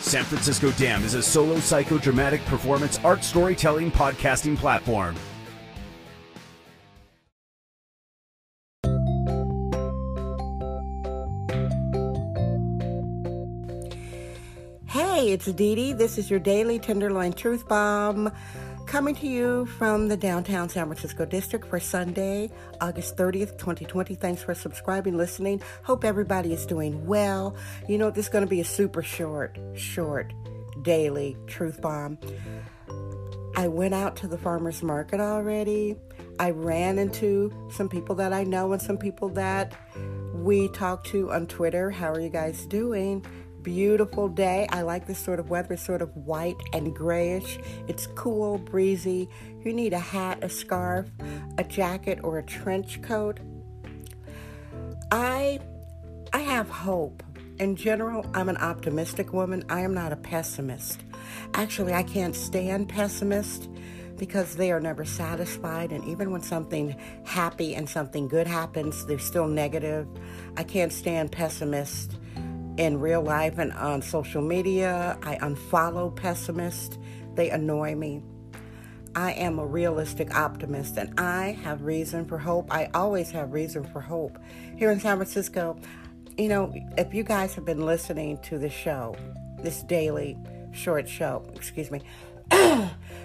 San Francisco Damn is a solo psychodramatic performance art storytelling podcasting platform. Hey, it's Dee Dee. This is your daily Tenderloin Truth Bomb, coming to you from the downtown San Francisco district for Sunday, August 30th, 2020. Thanks for subscribing, listening. Hope everybody is doing well. You know, this is going to be a super short daily truth bomb. I went out to the farmer's market already. I ran into some people that I know and some people that we talk to on Twitter. How are you guys doing? Beautiful day. I like this sort of weather, sort of white and grayish. It's cool, breezy. You need a hat, a scarf, a jacket, or a trench coat. I have hope. In general, I'm an optimistic woman. I am not a pessimist. Actually, I can't stand pessimists because they are never satisfied, and even when something happy and something good happens, they're still negative. I can't stand pessimists. In real life and on social media, I unfollow pessimists. They annoy me. I am a realistic optimist, and I have reason for hope. I always have reason for hope. Here in San Francisco, you know, if you guys have been listening to the show, this daily short show,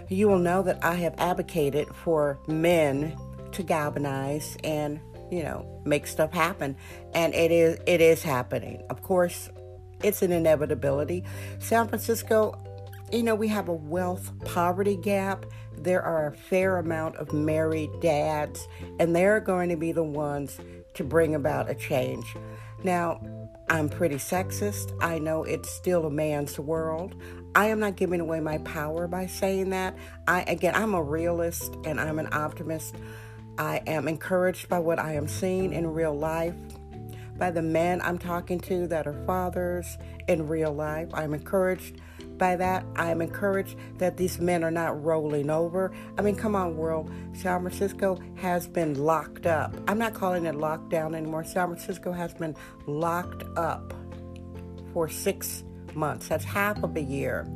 you will know that I have advocated for men to galvanize and, you know, make stuff happen. And it is happening. Of course, it's an inevitability. San Francisco, you know, we have a wealth poverty gap. There are a fair amount of married dads, and they're going to be the ones to bring about a change. Now, I'm pretty sexist. I know it's still a man's world. I am not giving away my power by saying that. I'm a realist and I'm an optimist. I am encouraged by what I am seeing in real life, by the men I'm talking to that are fathers in real life. I'm encouraged by that. I'm encouraged that these men are not rolling over. I mean, come on, world. San Francisco has been locked up. I'm not calling it lockdown anymore. San Francisco has been locked up for 6 months. That's half of a year.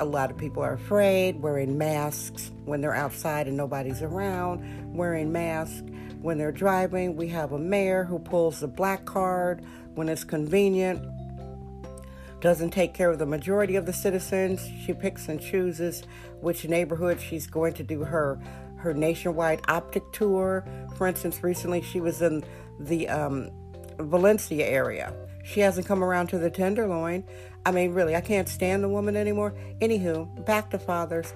A lot of people are afraid, wearing masks when they're outside and nobody's around, wearing masks when they're driving. We have a mayor who pulls the black card when it's convenient, doesn't take care of the majority of the citizens. She picks and chooses which neighborhood she's going to do her nationwide optic tour. For instance, recently she was in the Valencia area. She hasn't come around to the Tenderloin. I mean, really, I can't stand the woman anymore. Anywho, back to fathers.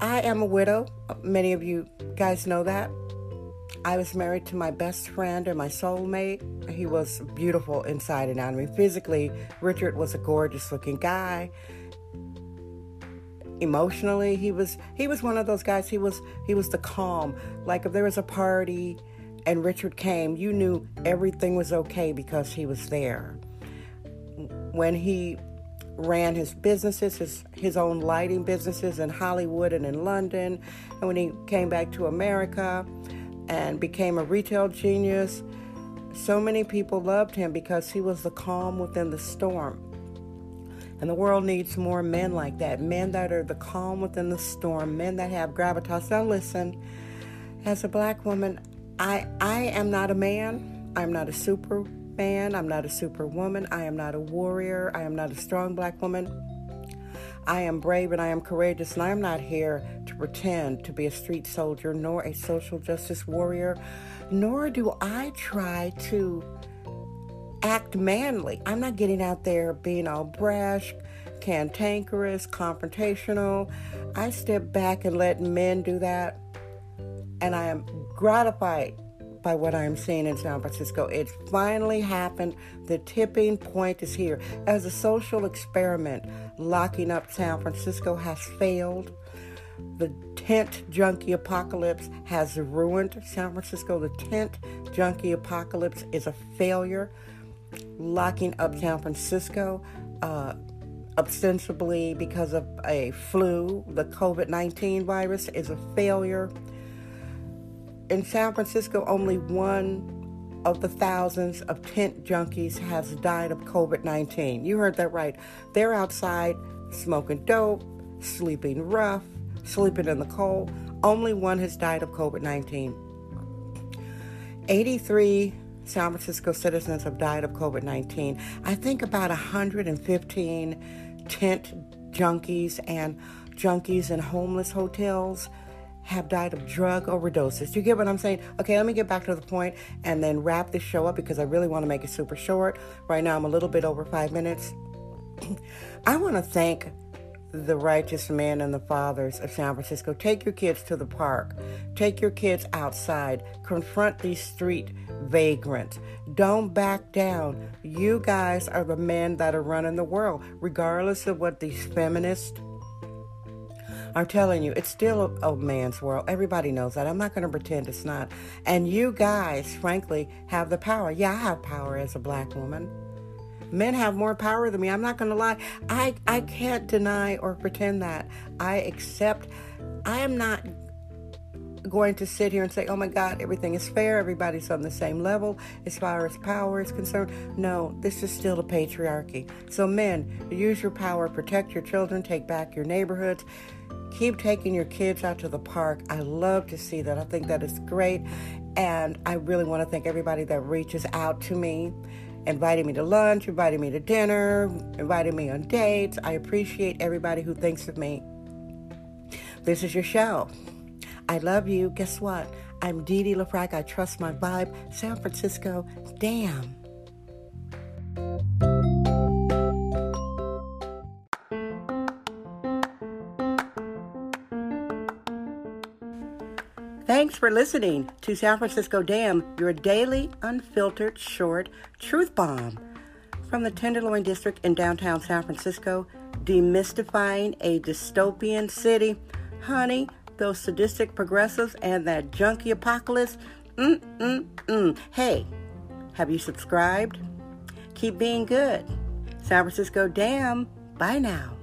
I am a widow. Many of you guys know that. I was married to my best friend and my soulmate. He was beautiful inside and out. I mean, physically, Richard was a gorgeous-looking guy. Emotionally, he was one of those guys. He was the calm. Like, if there was a party and Richard came, you knew everything was okay because he was there. When he ran his businesses, his own lighting businesses in Hollywood and in London, and when he came back to America and became a retail genius, so many people loved him because he was the calm within the storm. And the world needs more men like that, men that are the calm within the storm, men that have gravitas. Now listen, as a black woman, I am not a man. I'm not a superman. I'm not a superwoman. I am not a warrior. I am not a strong black woman. I am brave and I am courageous, and I am not here to pretend to be a street soldier nor a social justice warrior, nor do I try to act manly. I'm not getting out there being all brash, cantankerous, confrontational. I step back and let men do that, and I am gratified by what I'm seeing in San Francisco. It's finally happened. The tipping point is here. As a social experiment, locking up San Francisco has failed. The tent junkie apocalypse has ruined San Francisco. The tent junkie apocalypse is a failure. Locking up San Francisco, ostensibly because of a flu, the COVID-19 virus, is a failure. In San Francisco, only one of the thousands of tent junkies has died of COVID-19. You heard that right. They're outside smoking dope, sleeping rough, sleeping in the cold. Only one has died of COVID-19. 83 San Francisco citizens have died of COVID-19. I think about 115 tent junkies and junkies in homeless hotels have died of drug overdoses. You get what I'm saying? Okay, let me get back to the point and then wrap this show up because I really want to make it super short. Right now, I'm a little bit over 5 minutes. I want to thank the righteous men and the fathers of San Francisco. Take your kids to the park. Take your kids outside. Confront these street vagrants. Don't back down. You guys are the men that are running the world, regardless of what these feminists I'm telling you, it's still a man's world. Everybody knows that. I'm not going to pretend it's not. And you guys, frankly, have the power. Yeah, I have power as a black woman. Men have more power than me. I'm not going to lie. I can't deny or pretend that. I accept. I am not going to sit here and say, oh my God, everything is fair. Everybody's on the same level as far as power is concerned. No, this is still a patriarchy. So men, use your power, protect your children, take back your neighborhoods. Keep taking your kids out to the park. I love to see that. I think that is great. And I really want to thank everybody that reaches out to me, inviting me to lunch, inviting me to dinner, inviting me on dates. I appreciate everybody who thinks of me. This is your show. I love you. Guess what? I'm Dee Dee LaFraga. I trust my vibe. San Francisco, damn. Thanks for listening to San Francisco Damn, your daily, unfiltered, short truth bomb. From the Tenderloin District in downtown San Francisco, demystifying a dystopian city. Honey, those sadistic progressives and that junkie apocalypse. Hey, have you subscribed? Keep being good. San Francisco Damn, bye now.